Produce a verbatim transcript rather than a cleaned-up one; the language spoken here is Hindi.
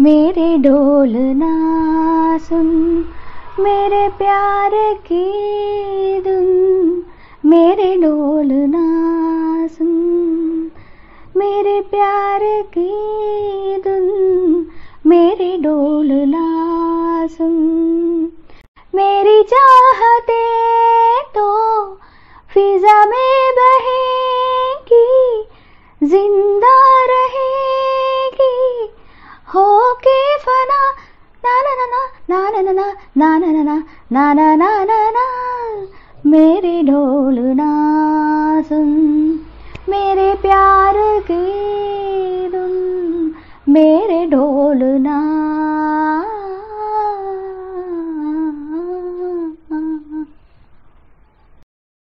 मेरे डोलना सुन, मेरे प्यार की धुन, मेरे डोलना सुन, मेरे प्यार की धुन, मेरे डोलना सुन। मेरी चाहते तो फिजा में बहेगी, जिंदा रहेगी हो के फना, ना ना ना ना ना ना ना ना ना ना ना ना